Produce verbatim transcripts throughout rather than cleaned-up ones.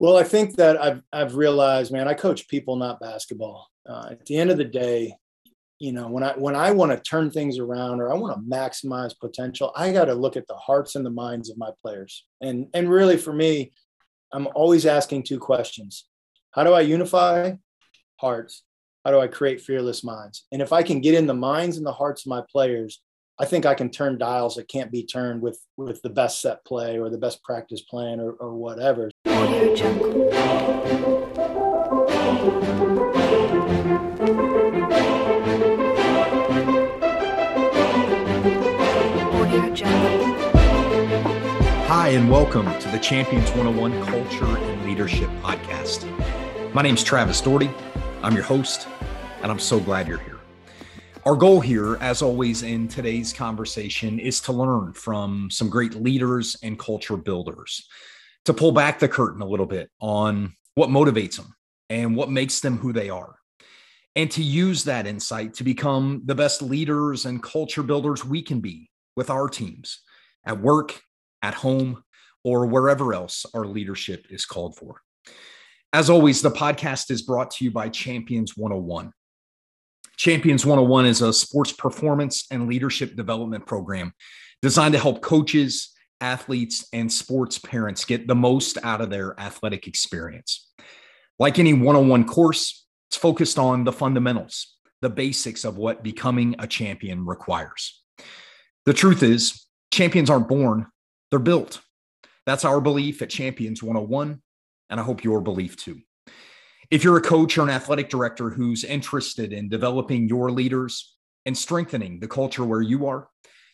Well, I think that I've I've realized, man, I coach people, not basketball. Uh, at the end of the day, you know, when I when I want to turn things around or I want to maximize potential, I got to look at the hearts and the minds of my players. And and really, for me, I'm always asking two questions: how do I unify hearts? How do I create fearless minds? And if I can get in the minds and the hearts of my players, I think I can turn dials that can't be turned with, with the best set play or the best practice plan or, or whatever. Audio Jungle. Audio Jungle. Hi, and welcome to the Champions one oh one Culture and Leadership Podcast. My name's Travis Doherty. I'm your host, and I'm so glad you're here. Our goal here, as always, in today's conversation is to learn from some great leaders and culture builders, to pull back the curtain a little bit on what motivates them and what makes them who they are, and to use that insight to become the best leaders and culture builders we can be with our teams at work, at home, or wherever else our leadership is called for. As always, the podcast is brought to you by Champions one oh one. Champions one oh one is a sports performance and leadership development program designed to help coaches, athletes, and sports parents get the most out of their athletic experience. Like any one oh one course, it's focused on the fundamentals, the basics of what becoming a champion requires. The truth is, champions aren't born, they're built. That's our belief at Champions one oh one, and I hope your belief too. If you're a coach or an athletic director who's interested in developing your leaders and strengthening the culture where you are,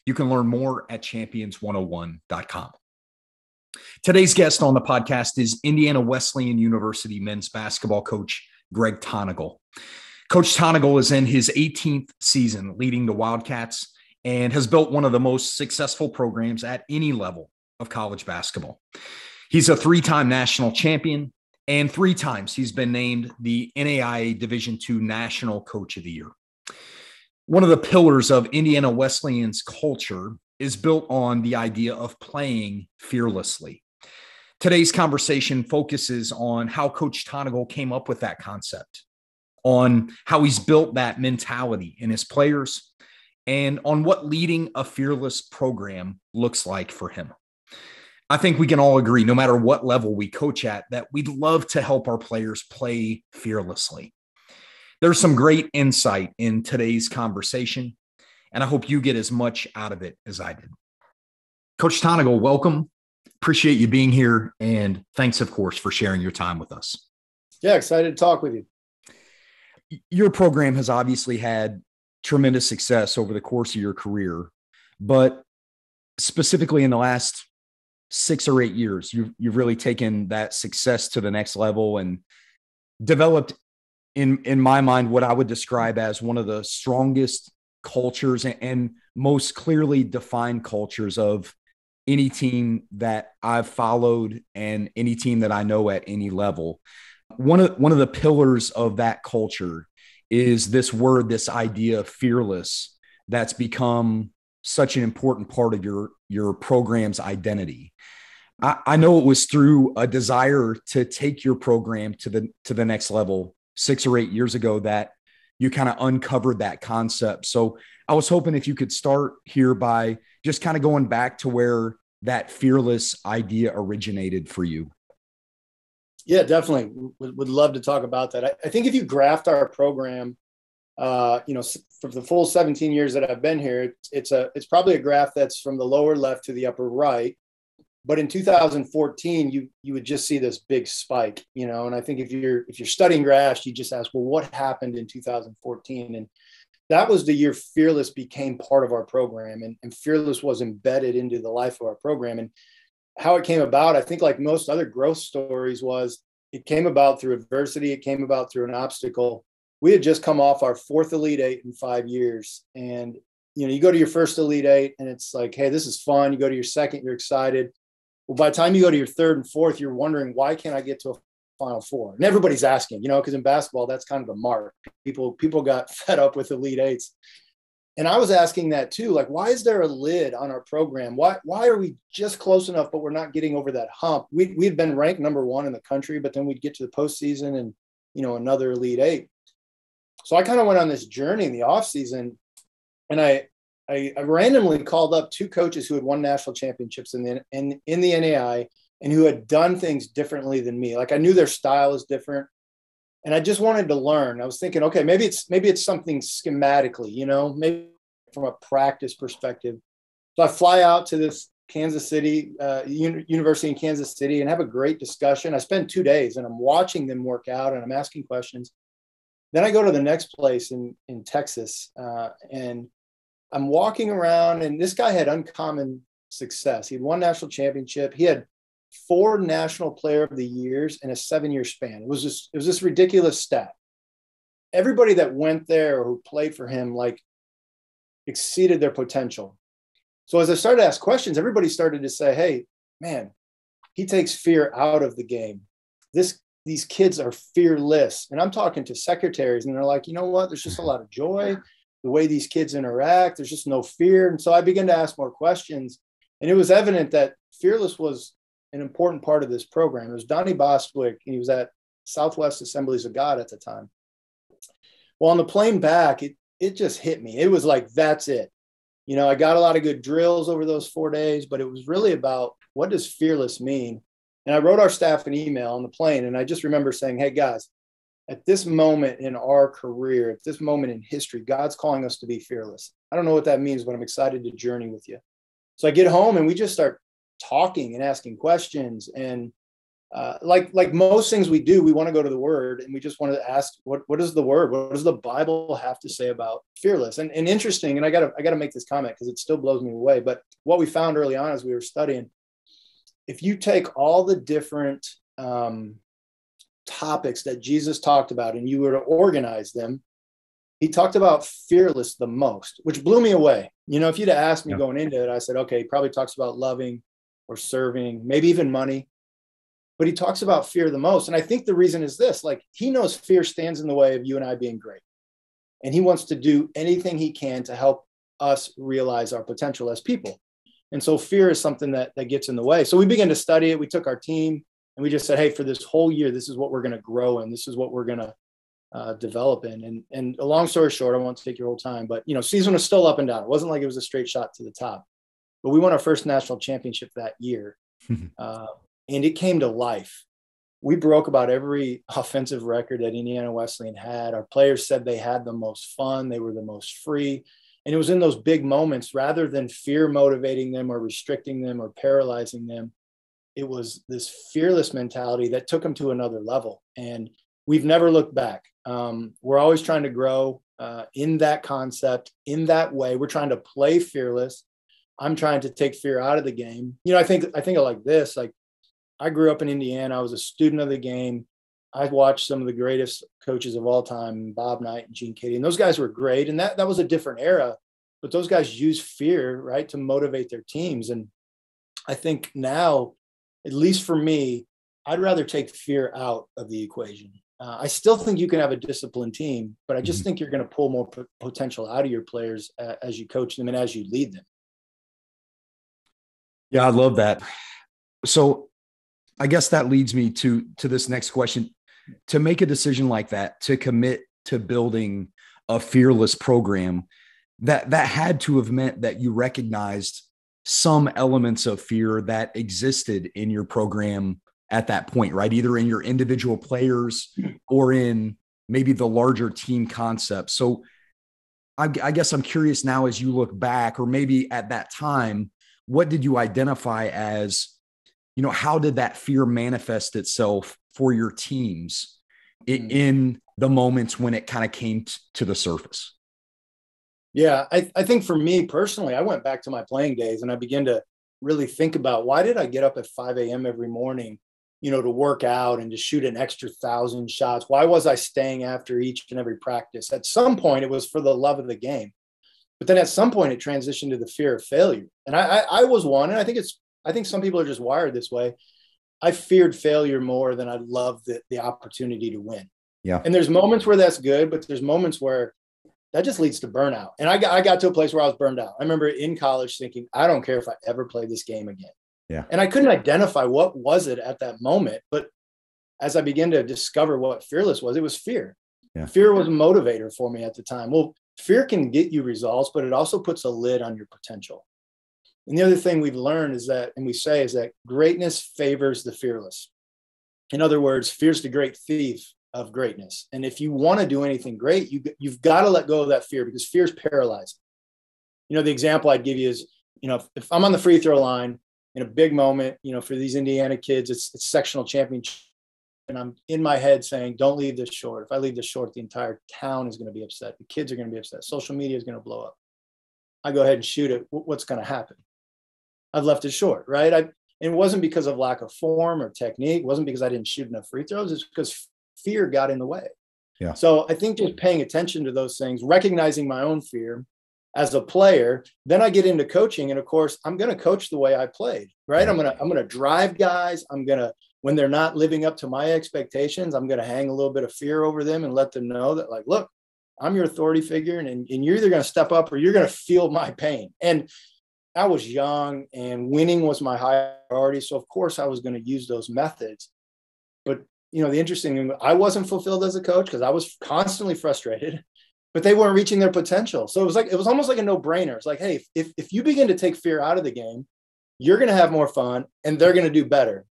you can learn more at champions one oh one dot com. Today's guest on the podcast is Indiana Wesleyan University men's basketball coach Greg Tonegal. Coach Tonegal is in his eighteenth season leading the Wildcats and has built one of the most successful programs at any level of college basketball. He's a three-time national champion, and three times he's been named the N A I A Division two National Coach of the Year. One of the pillars of Indiana Wesleyan's culture is built on the idea of playing fearlessly. Today's conversation focuses on how Coach Tonegal came up with that concept, on how he's built that mentality in his players, and on what leading a fearless program looks like for him. I think we can all agree, no matter what level we coach at, that we'd love to help our players play fearlessly. There's some great insight in today's conversation, and I hope you get as much out of it as I did. Coach Tonegal, welcome. Appreciate you being here, and thanks, of course, for sharing your time with us. Yeah, excited to talk with you. Your program has obviously had tremendous success over the course of your career, but specifically in the last six or eight years, you've, you've really taken that success to the next level and developed, in, in my mind, what I would describe as one of the strongest cultures and, and most clearly defined cultures of any team that I've followed and any team that I know at any level. One of, one of the pillars of that culture is this word, this idea of fearless, that's become such an important part of your, your program's identity. I, I know it was through a desire to take your program to the, to the next level six or eight years ago that you kind of uncovered that concept. So I was hoping if you could start here by just kind of going back to where that fearless idea originated for you. Yeah, definitely. Would, would love to talk about that. I, I think if you graft our program, Uh, you know, for the full seventeen years that I've been here, it's a it's probably a graph that's from the lower left to the upper right. But in two thousand fourteen, you you would just see this big spike, you know. And I think if you're if you're studying graphs, you just ask, well, what happened in two thousand fourteen? And that was the year fearless became part of our program, and, and fearless was embedded into the life of our program. And how it came about, I think, like most other growth stories, was it came about through adversity. It came about through an obstacle. We had just come off our fourth Elite Eight in five years. And, you know, you go to your first Elite Eight and it's like, hey, this is fun. You go to your second, you're excited. Well, by the time you go to your third and fourth, you're wondering, why can't I get to a Final Four? And everybody's asking, you know, because in basketball, that's kind of the mark. People, people got fed up with Elite Eights. And I was asking that too, like, why is there a lid on our program? Why why are we just close enough, but we're not getting over that hump? We, we'd been ranked number one in the country, but then we'd get to the postseason and, you know, another Elite Eight. So I kind of went on this journey in the offseason, and I, I I randomly called up two coaches who had won national championships in the, in, in the N A I A and who had done things differently than me. Like, I knew their style was different, and I just wanted to learn. I was thinking, okay, maybe it's maybe it's something schematically, you know, maybe from a practice perspective. So I fly out to this Kansas City, uh, un- university in Kansas City, and have a great discussion. I spend two days, and I'm watching them work out, and I'm asking questions. Then I go to the next place in, in Texas, uh, and I'm walking around, and this guy had uncommon success. He'd won national championship. He had four national player of the years in a seven-year span. It was just, it was this ridiculous stat. Everybody that went there or who played for him, like, exceeded their potential. So as I started to ask questions, everybody started to say, hey, man, he takes fear out of the game. This, these kids are fearless. And I'm talking to secretaries, and they're like, you know what? There's just a lot of joy, the way these kids interact. There's just no fear. And so I began to ask more questions, and it was evident that fearless was an important part of this program. It was Donnie Bostwick, and he was at Southwest Assemblies of God at the time. Well, on the plane back, it it just hit me. It was like, that's it. You know, I got a lot of good drills over those four days, but it was really about, what does fearless mean? And I wrote our staff an email on the plane, and I just remember saying, hey, guys, at this moment in our career, at this moment in history, God's calling us to be fearless. I don't know what that means, but I'm excited to journey with you. So I get home, and we just start talking and asking questions, and uh, like like most things we do, we want to go to the Word, and we just wanted to ask, what what is the Word? What does the Bible have to say about fearless? And and interesting, and I gotta I gotta make this comment because it still blows me away. But what we found early on as we were studying, if you take all the different um, topics that Jesus talked about and you were to organize them, he talked about fearless the most, which blew me away. You know, if you'd asked me yeah. going into it, I said, okay, he probably talks about loving or serving, maybe even money. But he talks about fear the most. And I think the reason is this, like, he knows fear stands in the way of you and I being great. And he wants to do anything he can to help us realize our potential as people. And so fear is something that, that gets in the way. So we began to study it. We took our team, and we just said, hey, for this whole year, this is what we're going to grow in. This is what we're going to uh, develop in. And, and a long story short, I won't take your whole time, but, you know, season was still up and down. It wasn't like it was a straight shot to the top. But we won our first national championship that year, uh, and it came to life. We broke about every offensive record that Indiana Wesleyan had. Our players said they had the most fun. They were the most free. And it was in those big moments, rather than fear motivating them or restricting them or paralyzing them, it was this fearless mentality that took them to another level. And we've never looked back. Um, we're always trying to grow uh, in that concept, in that way. We're trying to play fearless. I'm trying to take fear out of the game. You know, I think I think like this, like, I grew up in Indiana. I was a student of the game. I watched some of the greatest coaches of all time, Bob Knight and Gene Katie, and those guys were great. And that, that was a different era, but those guys used fear, right, to motivate their teams. And I think now, at least for me, I'd rather take fear out of the equation. Uh, I still think you can have a disciplined team, but I just mm-hmm. think you're going to pull more p- potential out of your players uh, as you coach them and as you lead them. Yeah, I love that. So I guess that leads me to, to this next question. To make a decision like that, to commit to building a fearless program, that, that had to have meant that you recognized some elements of fear that existed in your program at that point, right? Either in your individual players or in maybe the larger team concept. So I, I guess I'm curious now, as you look back, or maybe at that time, what did you identify as, you know, how did that fear manifest itself for your teams in, in the moments when it kind of came t- to the surface? Yeah, I, I think for me personally, I went back to my playing days, and I began to really think about, why did I get up at five a.m. every morning, you know, to work out and to shoot an extra thousand shots? Why was I staying after each and every practice? At some point, it was for the love of the game. But then at some point it transitioned to the fear of failure. And I, I, I was one, and I think it's, I think some people are just wired this way. I feared failure more than I loved the, the opportunity to win. Yeah. And there's moments where that's good, but there's moments where that just leads to burnout. And I got, I got to a place where I was burned out. I remember in college thinking, I don't care if I ever play this game again. Yeah. And I couldn't identify what was it at that moment. But as I began to discover what fearless was, it was fear. Yeah. Fear was a motivator for me at the time. Well, fear can get you results, but it also puts a lid on your potential. And the other thing we've learned is that, and we say is that greatness favors the fearless. In other words, fear's the great thief of greatness. And if you want to do anything great, you, you've got to let go of that fear, because fear's paralyzing. You know, the example I'd give you is, you know, if, if I'm on the free throw line in a big moment, you know, for these Indiana kids, it's, it's sectional championship. And I'm in my head saying, don't leave this short. If I leave this short, the entire town is going to be upset. The kids are going to be upset. Social media is going to blow up. I go ahead and shoot it. What's going to happen? I've left it short, right? I, it wasn't because of lack of form or technique. It wasn't because I didn't shoot enough free throws. It's because fear got in the way. Yeah. So I think just paying attention to those things, recognizing my own fear as a player, then I get into coaching. And of course, I'm going to coach the way I played, right? I'm going to, I'm going to drive guys. I'm going to, when they're not living up to my expectations, I'm going to hang a little bit of fear over them and let them know that, like, look, I'm your authority figure, and, and you're either going to step up or you're going to feel my pain. And I was young, and winning was my high priority. So of course I was going to use those methods. But, you know, the interesting thing, I wasn't fulfilled as a coach because I was constantly frustrated, but they weren't reaching their potential. So it was like, it was almost like a no brainer. It's like, hey, if, if you begin to take fear out of the game, you're going to have more fun and they're going to do better.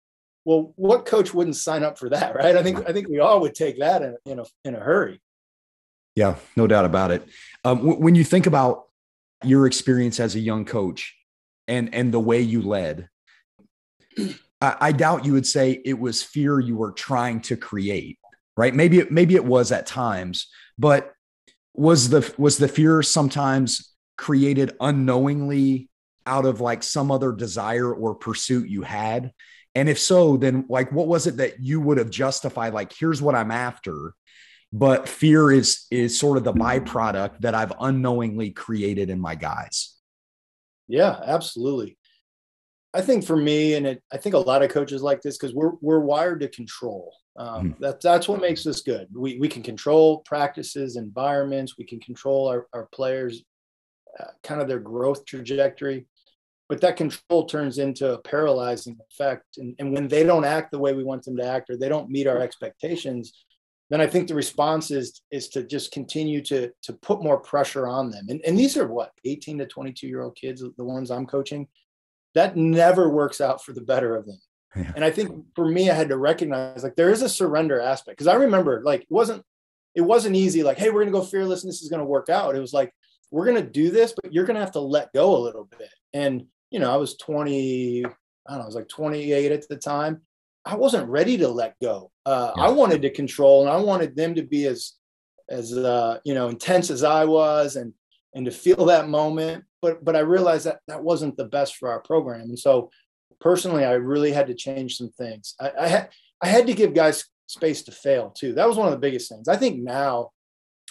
Well, what coach wouldn't sign up for that, right? I think, I think we all would take that in, in a, in a hurry. Yeah, no doubt about it. Um, w- when you think about your experience as a young coach and, and the way you led, I, I doubt you would say it was fear you were trying to create, right? Maybe it, maybe it was at times, but was the, was the fear sometimes created unknowingly out of like some other desire or pursuit you had? And if so, then like, what was it that you would have justified? Like, here's what I'm after, but fear is, is sort of the byproduct that I've unknowingly created in my guys. Yeah, absolutely. I think for me, and it, I think a lot of coaches like this, because we're, we're wired to control. Um, mm-hmm. that, that's what makes us good. We, we can control practices, environments. We can control our, our players, uh, kind of their growth trajectory. But that control turns into a paralyzing effect. And, and when they don't act the way we want them to act, or they don't meet our expectations, then I think the response is, is to just continue to, to put more pressure on them. And, and these are what, eighteen to twenty-two year old kids, the ones I'm coaching, that never works out for the better of them. Yeah. And I think for me, I had to recognize, like, there is a surrender aspect. Cause I remember, like, it wasn't, it wasn't easy. Like, hey, we're going to go fearless and this is going to work out. It was like, we're going to do this, but you're going to have to let go a little bit. And, you know, I was twenty, I don't know, I was like twenty-eight at the time. I wasn't ready to let go. Uh, yeah. I wanted to control, and I wanted them to be as, as uh, you know, intense as I was, and and to feel that moment. But but I realized that that wasn't the best for our program. And so personally, I really had to change some things. I, I had I had to give guys space to fail too. That was one of the biggest things. I think now,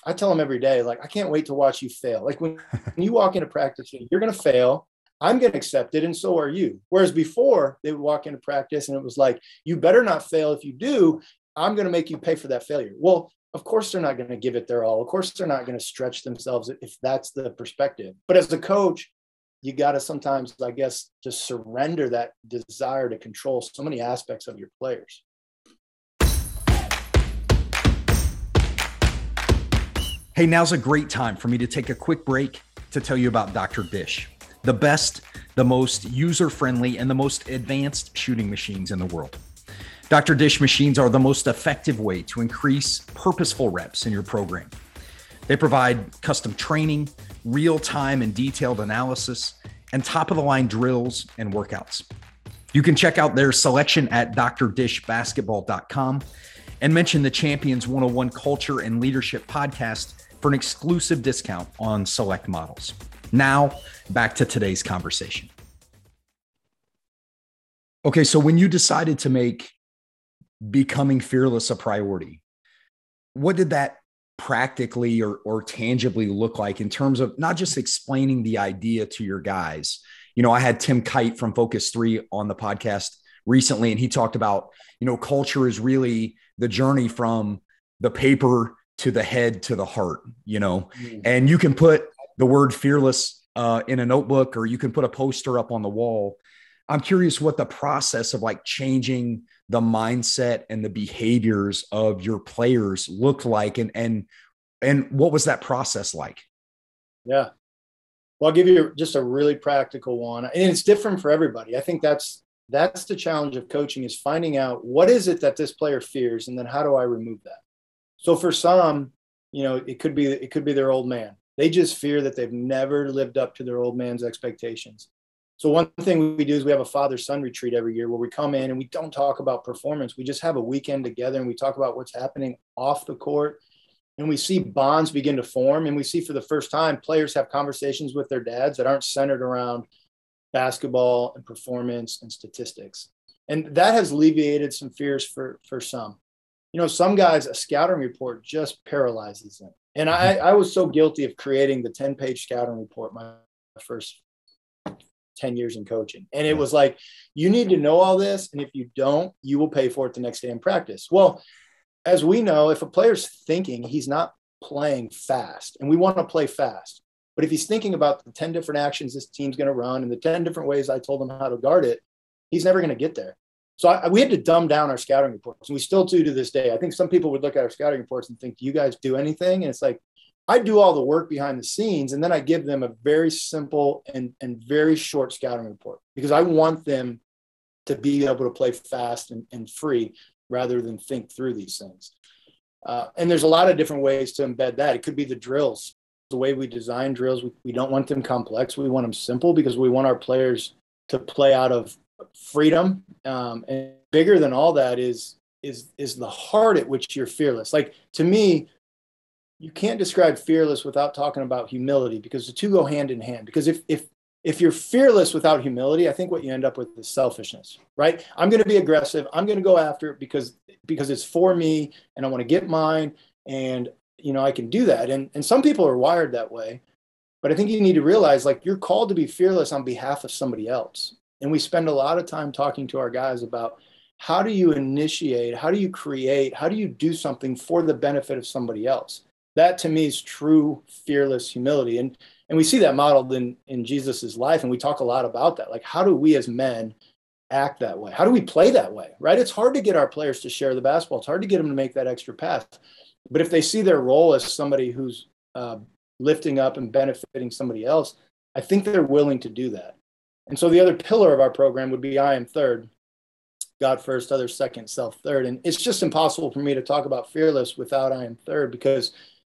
I tell them every day, like, I can't wait to watch you fail. Like, when, when you walk into practice, you're going to fail. I'm going to accept it, and so are you. Whereas before, they would walk into practice, and it was like, you better not fail. If you do, I'm going to make you pay for that failure. Well, of course, they're not going to give it their all. Of course, they're not going to stretch themselves if that's the perspective. But as a coach, you got to sometimes, I guess, just surrender that desire to control so many aspects of your players. Hey, now's a great time for me to take a quick break to tell you about Doctor Dish. The best, the most user-friendly, and the most advanced shooting machines in the world. Doctor Dish machines are the most effective way to increase purposeful reps in your program. They provide custom training, real-time and detailed analysis, and top-of-the-line drills and workouts. You can check out their selection at D R dish basketball dot com and mention the Champions one oh one Culture and Leadership podcast for an exclusive discount on select models. Now, back to today's conversation. Okay, so when you decided to make becoming fearless a priority, what did that practically or, or tangibly look like in terms of not just explaining the idea to your guys? You know, I had Tim Kite from Focus Three on the podcast recently, and he talked about, you know, culture is really the journey from the paper to the head, to the heart, you know, mm. and you can put the word fearless uh, in a notebook, or you can put a poster up on the wall. I'm curious what the process of like changing the mindset and the behaviors of your players looked like, and, and, and what was that process like? Yeah. Well, I'll give you just a really practical one, and it's different for everybody. I think that's, that's the challenge of coaching, is finding out what is it that this player fears, and then how do I remove that? So for some, you know, it could be, it could be their old man. They just fear that they've never lived up to their old man's expectations. So one thing we do is we have a father-son retreat every year where we come in and we don't talk about performance. We just have a weekend together and we talk about what's happening off the court. And we see bonds begin to form, and we see for the first time players have conversations with their dads that aren't centered around basketball and performance and statistics. And that has alleviated some fears for, for some. You know, some guys, a scouting report just paralyzes them. And I, I was so guilty of creating the ten-page scouting report my first ten years in coaching. And it was like, you need to know all this, and if you don't, you will pay for it the next day in practice. Well, as we know, if a player's thinking, he's not playing fast, and we want to play fast. But if he's thinking about the ten different actions this team's going to run and the ten different ways I told him how to guard it, he's never going to get there. So I, we had to dumb down our scouting reports, and we still do to this day. I think some people would look at our scouting reports and think, do you guys do anything? And it's like, I do all the work behind the scenes, and then I give them a very simple and, and very short scouting report, because I want them to be able to play fast and, and free, rather than think through these things. Uh, and there's a lot of different ways to embed that. It could be the drills, the way we design drills. We, we don't want them complex. We want them simple, because we want our players to play out of freedom. Um, and bigger than all that is, is, is the heart at which you're fearless. Like, to me, you can't describe fearless without talking about humility, because the two go hand in hand. Because if, if, If you're fearless without humility, I think what you end up with is selfishness, right? I'm going to be aggressive. I'm going to go after it because, because it's for me and I want to get mine, and, you know, I can do that. And, and some people are wired that way, but I think you need to realize, like, you're called to be fearless on behalf of somebody else. And we spend a lot of time talking to our guys about how do you initiate, how do you create, how do you do something for the benefit of somebody else? That, to me, is true fearless humility. And And we see that modeled in, in Jesus's life. And we talk a lot about that. Like, how do we as men act that way? How do we play that way, right? It's hard to get our players to share the basketball. It's hard to get them to make that extra pass. But if they see their role as somebody who's uh, lifting up and benefiting somebody else, I think they're willing to do that. And so the other pillar of our program would be I am third, God first, others second, self third. And it's just impossible for me to talk about fearless without I am third, because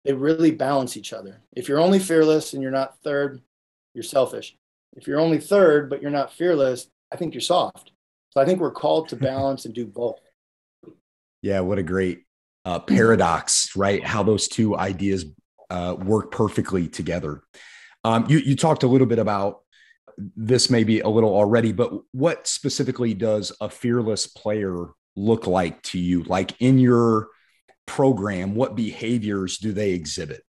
they really balance each other. If you're only fearless and you're not third, you're selfish. If you're only third, but you're not fearless, I think you're soft. So I think we're called to balance and do both. Yeah. What a great uh, paradox, right? How those two ideas uh, work perfectly together. Um, you, you talked a little bit about this, maybe a little already, but what specifically does a fearless player look like to you? Like, in your program, what behaviors do they exhibit?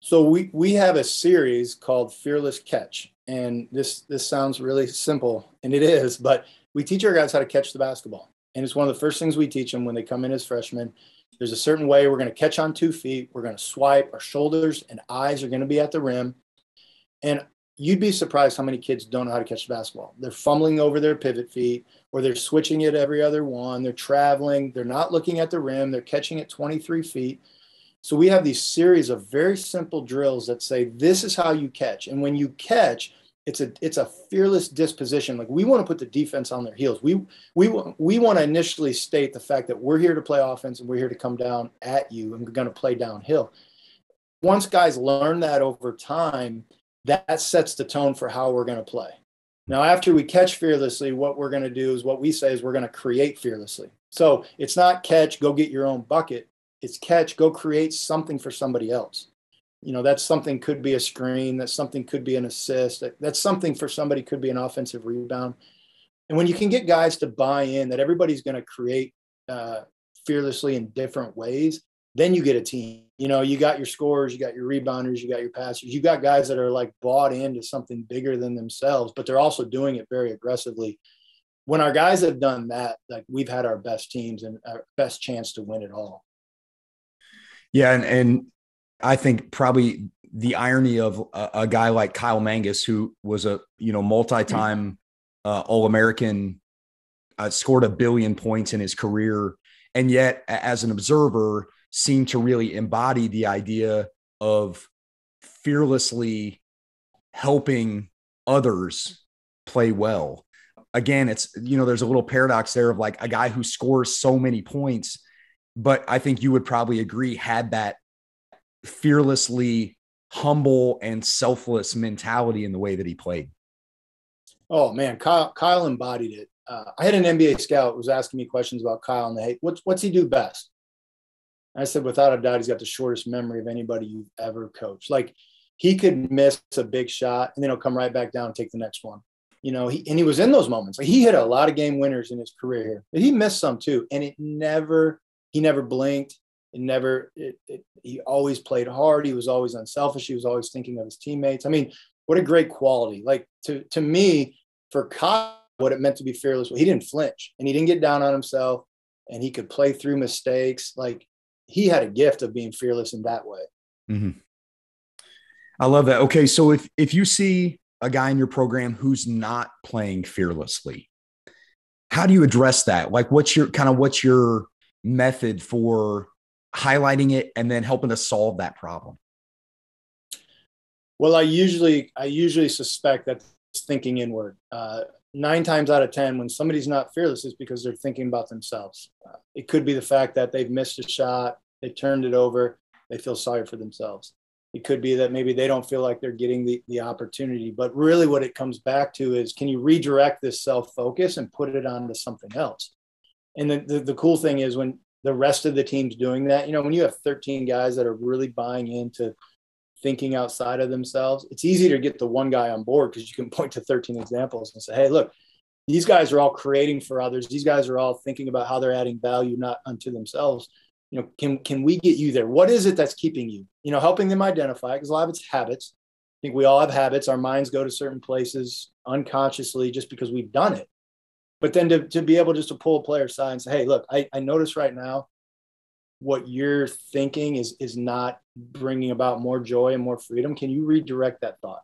So we we have a series called Fearless Catch, and this this sounds really simple, and it is, but we teach our guys how to catch the basketball, and it's one of the first things we teach them when they come in as freshmen. There's a certain way we're going to catch on two feet, we're going to swipe, our shoulders and eyes are going to be at the rim, and you'd be surprised how many kids don't know how to catch the basketball. They're fumbling over their pivot feet, or they're switching it every other one. They're traveling. They're not looking at the rim. They're catching it twenty-three feet. So we have these series of very simple drills that say, this is how you catch. And when you catch, it's a, it's a fearless disposition. Like, we want to put the defense on their heels. We, we, we want to initially state the fact that we're here to play offense, and we're here to come down at you, and we're going to play downhill. Once guys learn that over time, that sets the tone for how we're going to play. Now, after we catch fearlessly, what we're going to do is what we say is we're going to create fearlessly. So it's not catch, go get your own bucket. It's catch, go create something for somebody else. You know, that something could be a screen. That something could be an assist. That, that something for somebody could be an offensive rebound. And when you can get guys to buy in that everybody's going to create uh, fearlessly in different ways, then you get a team. You know, you got your scorers, you got your rebounders, you got your passers, you got guys that are like bought into something bigger than themselves, but they're also doing it very aggressively. When our guys have done that, like, we've had our best teams and our best chance to win it all. Yeah. And, and I think probably the irony of a, a guy like Kyle Mangus, who was a, you know, multi-time uh, All-American, uh, scored a billion points in his career. And yet as an observer seemed to really embody the idea of fearlessly helping others play well. Again, it's, you know, there's a little paradox there of like a guy who scores so many points, but I think you would probably agree had that fearlessly humble and selfless mentality in the way that he played. Oh man, Kyle, Kyle embodied it. Uh, I had an N B A scout who was asking me questions about Kyle and they, hey, what's, what's he do best? And I said, without a doubt, he's got the shortest memory of anybody you've ever coached. Like he could miss a big shot and then he'll come right back down and take the next one. You know, he, and he was in those moments. Like he hit a lot of game winners in his career here, but he missed some too. And it never, he never blinked. It never, it, it, he always played hard. He was always unselfish. He was always thinking of his teammates. I mean, what a great quality. Like to, to me, for Kyle, what it meant to be fearless, well, he didn't flinch and he didn't get down on himself and he could play through mistakes. Like he had a gift of being fearless in that way. Mm-hmm. I love that. Okay. So if, if you see a guy in your program who's not playing fearlessly, how do you address that? Like what's your kind of, what's your method for highlighting it and then helping to solve that problem? Well, I usually, I usually suspect that it's thinking inward. Uh, nine times out of ten, when somebody's not fearless, it's because they're thinking about themselves. Uh, it could be the fact that they've missed a shot. They turned it over. They feel sorry for themselves. It could be that maybe they don't feel like they're getting the, the opportunity, but really what it comes back to is, can you redirect this self-focus and put it onto something else? And the, the, the cool thing is when the rest of the team's doing that, you know, when you have thirteen guys that are really buying into thinking outside of themselves, it's easy to get the one guy on board because you can point to thirteen examples and say, hey, look, these guys are all creating for others. These guys are all thinking about how they're adding value, not unto themselves. You know, can, can we get you there? What is it that's keeping you, you know, helping them identify, because a lot of it's habits. I think we all have habits. Our minds go to certain places unconsciously just because we've done it. But then to, to be able just to pull a player aside and say, hey, look, I, I notice right now what you're thinking is, is not bringing about more joy and more freedom. Can you redirect that thought?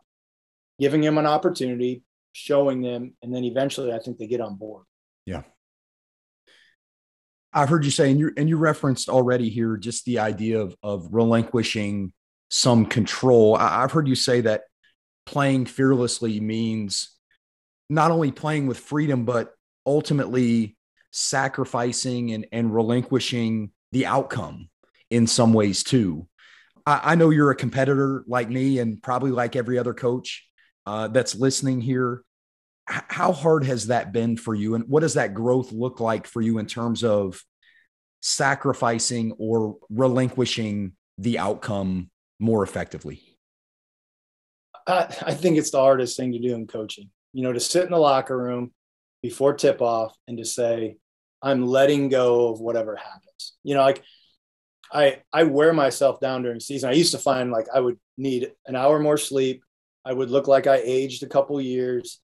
Giving them an opportunity, showing them, and then eventually I think they get on board. Yeah. I've heard you say, and you, and you referenced already here, just the idea of, of relinquishing some control. I, I've heard you say that playing fearlessly means not only playing with freedom, but ultimately sacrificing and, and relinquishing the outcome in some ways too. I, I know you're a competitor like me and probably like every other coach uh, that's listening here. How hard has that been for you? And what does that growth look like for you in terms of sacrificing or relinquishing the outcome more effectively? I, I think it's the hardest thing to do in coaching, you know, to sit in the locker room before tip off and to say, I'm letting go of whatever happens. You know, like I, I wear myself down during season. I used to find like I would need an hour more sleep. I would look like I aged a couple years.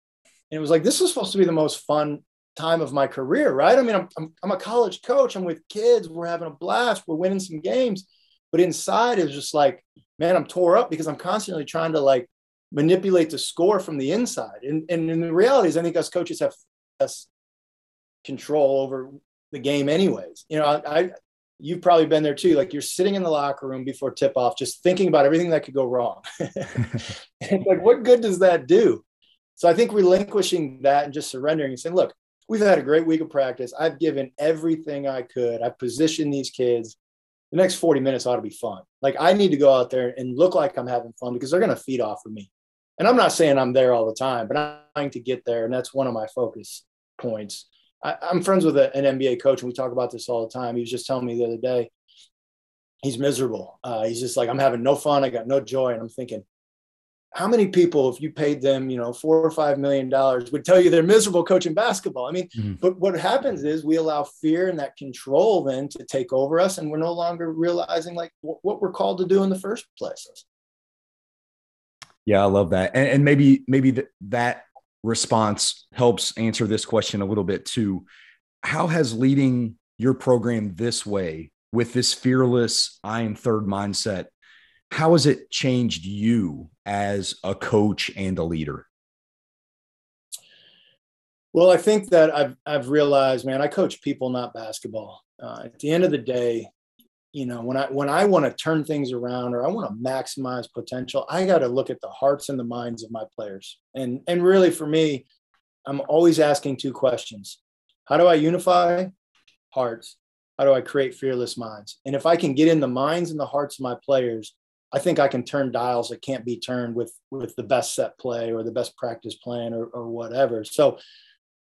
And it was like, this was supposed to be the most fun time of my career, right? I mean, I'm, I'm, I'm a college coach. I'm with kids. We're having a blast. We're winning some games. But inside, it was just like, man, I'm tore up because I'm constantly trying to like manipulate the score from the inside. And, and in the reality is, I think us coaches have less control over the game anyways. You know, I, I you've probably been there too. Like you're sitting in the locker room before tip off, just thinking about everything that could go wrong. It's like, what good does that do? So I think relinquishing that and just surrendering and saying, look, we've had a great week of practice. I've given everything I could. I've positioned these kids. The next forty minutes ought to be fun. Like I need to go out there and look like I'm having fun because they're going to feed off of me. And I'm not saying I'm there all the time, but I'm trying to get there. And that's one of my focus points. I, I'm friends with a, an N B A coach and we talk about this all the time. He was just telling me the other day, he's miserable. Uh, he's just like, I'm having no fun. I got no joy. And I'm thinking, how many people, if you paid them, you know, four or five million dollars, would tell you they're miserable coaching basketball? I mean, mm-hmm. But what happens is we allow fear and that control then to take over us, and we're no longer realizing like w- what we're called to do in the first place. Yeah, I love that, and, and maybe maybe th- that response helps answer this question a little bit too. How has leading your program this way with this fearless, I am third mindset, how has it changed you as a coach and a leader? Well, I think that I've, I've realized, man, I coach people, not basketball. Uh, at the end of the day, you know, when I, when I want to turn things around or I want to maximize potential, I got to look at the hearts and the minds of my players. And, and really for me, I'm always asking two questions. How do I unify hearts? How do I create fearless minds? And if I can get in the minds and the hearts of my players, I think I can turn dials that can't be turned with, with the best set play or the best practice plan or, or whatever. So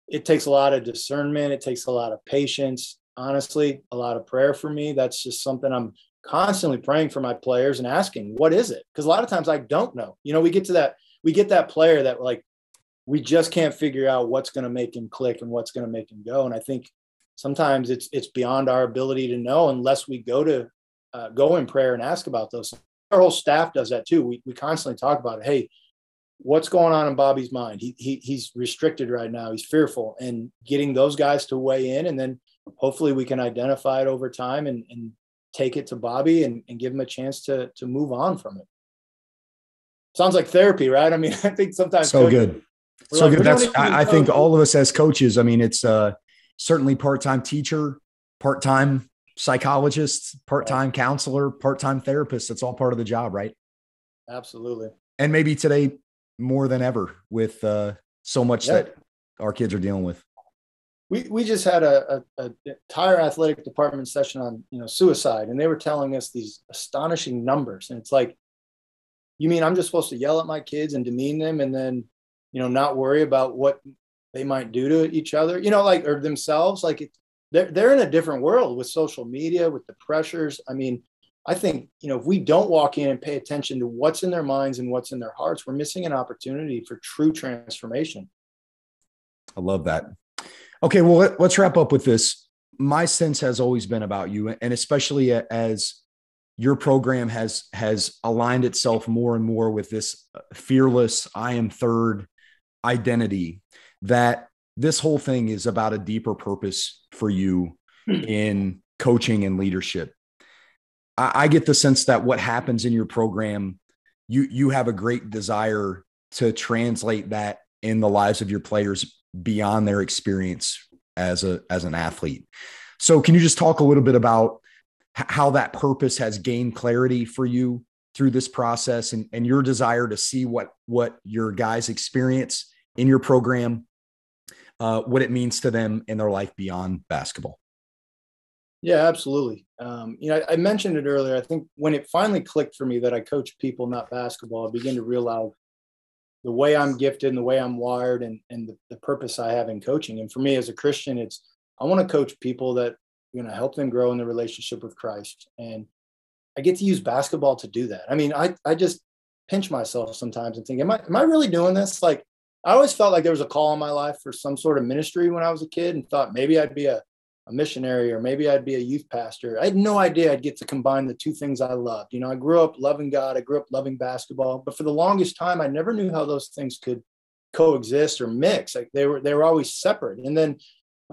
it takes a lot of discernment. It takes a lot of patience, honestly, a lot of prayer for me. That's just something I'm constantly praying for my players and asking, what is it? Because a lot of times I don't know. You know, we get to that, we get that player that like, we just can't figure out what's going to make him click and what's going to make him go. And I think sometimes it's it's beyond our ability to know unless we go to uh, go in prayer and ask about those. Our whole staff does that too. We we constantly talk about it. Hey, what's going on in Bobby's mind? He he he's restricted right now. He's fearful, and getting those guys to weigh in, and then hopefully we can identify it over time and and take it to Bobby and, and give him a chance to to move on from it. Sounds like therapy, right? I mean, I think sometimes so good. We're so like, good. That's, I, I think all of us as coaches, I mean, it's uh, certainly part-time teacher, part-time psychologist, part-time counselor, part-time therapist. It's all part of the job, right? Absolutely. And maybe today more than ever with uh, so much yeah. that our kids are dealing with. We we just had a, a, a entire athletic department session on, you know, suicide, and they were telling us these astonishing numbers. And it's like, you mean I'm just supposed to yell at my kids and demean them and then, you know, not worry about what they might do to each other, you know, like, or themselves, like it, they're, they're in a different world with social media, with the pressures. I mean, I think, you know, if we don't walk in and pay attention to what's in their minds and what's in their hearts, we're missing an opportunity for true transformation. I love that. Okay. Well, let, let's wrap up with this. My sense has always been about you, and especially as your program has, has aligned itself more and more with this fearless, I am third identity, that this whole thing is about a deeper purpose for you in coaching and leadership. I, I get the sense that what happens in your program, you, you have a great desire to translate that in the lives of your players beyond their experience as a, as an athlete. So can you just talk a little bit about how that purpose has gained clarity for you through this process, and, and your desire to see what, what your guys experience in your program, uh, what it means to them in their life beyond basketball? Yeah, absolutely. Um, you know, I, I mentioned it earlier. I think when it finally clicked for me that I coach people, not basketball, I began to realize the way I'm gifted and the way I'm wired and, and the, the purpose I have in coaching. And for me as a Christian, it's, I want to coach people that, you know, help them grow in the relationship with Christ. And I get to use basketball to do that. I mean, I, I just pinch myself sometimes and think, am I, am I really doing this? Like, I always felt like there was a call in my life for some sort of ministry when I was a kid, and thought maybe I'd be a, a missionary, or maybe I'd be a youth pastor. I had no idea I'd get to combine the two things I loved. You know, I grew up loving God. I grew up loving basketball, but for the longest time, I never knew how those things could coexist or mix. Like they were, they were always separate. And then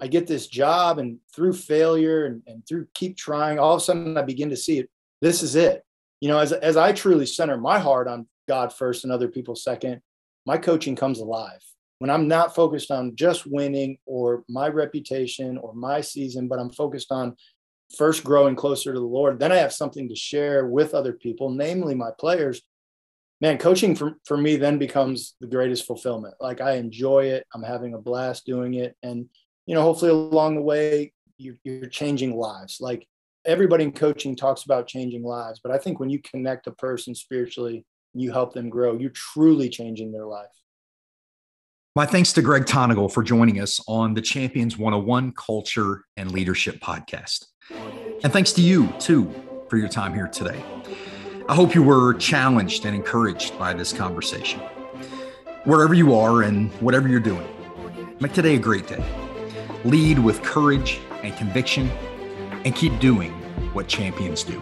I get this job, and through failure and, and through keep trying, all of a sudden I begin to see it. This is it. You know, as, as I truly center my heart on God first and other people second, my coaching comes alive. When I'm not focused on just winning or my reputation or my season, but I'm focused on first growing closer to the Lord, then I have something to share with other people, namely my players. Man, coaching for, for me then becomes the greatest fulfillment. Like, I enjoy it. I'm having a blast doing it. And, you know, hopefully along the way, you're, you're changing lives. Like, everybody in coaching talks about changing lives, but I think when you connect a person spiritually, you help them grow, you're truly changing their life. My thanks to Greg Tonegal for joining us on the Champions one oh one Culture and Leadership Podcast. And thanks to you, too, for your time here today. I hope you were challenged and encouraged by this conversation. Wherever you are and whatever you're doing, make today a great day. Lead with courage and conviction, and keep doing what champions do.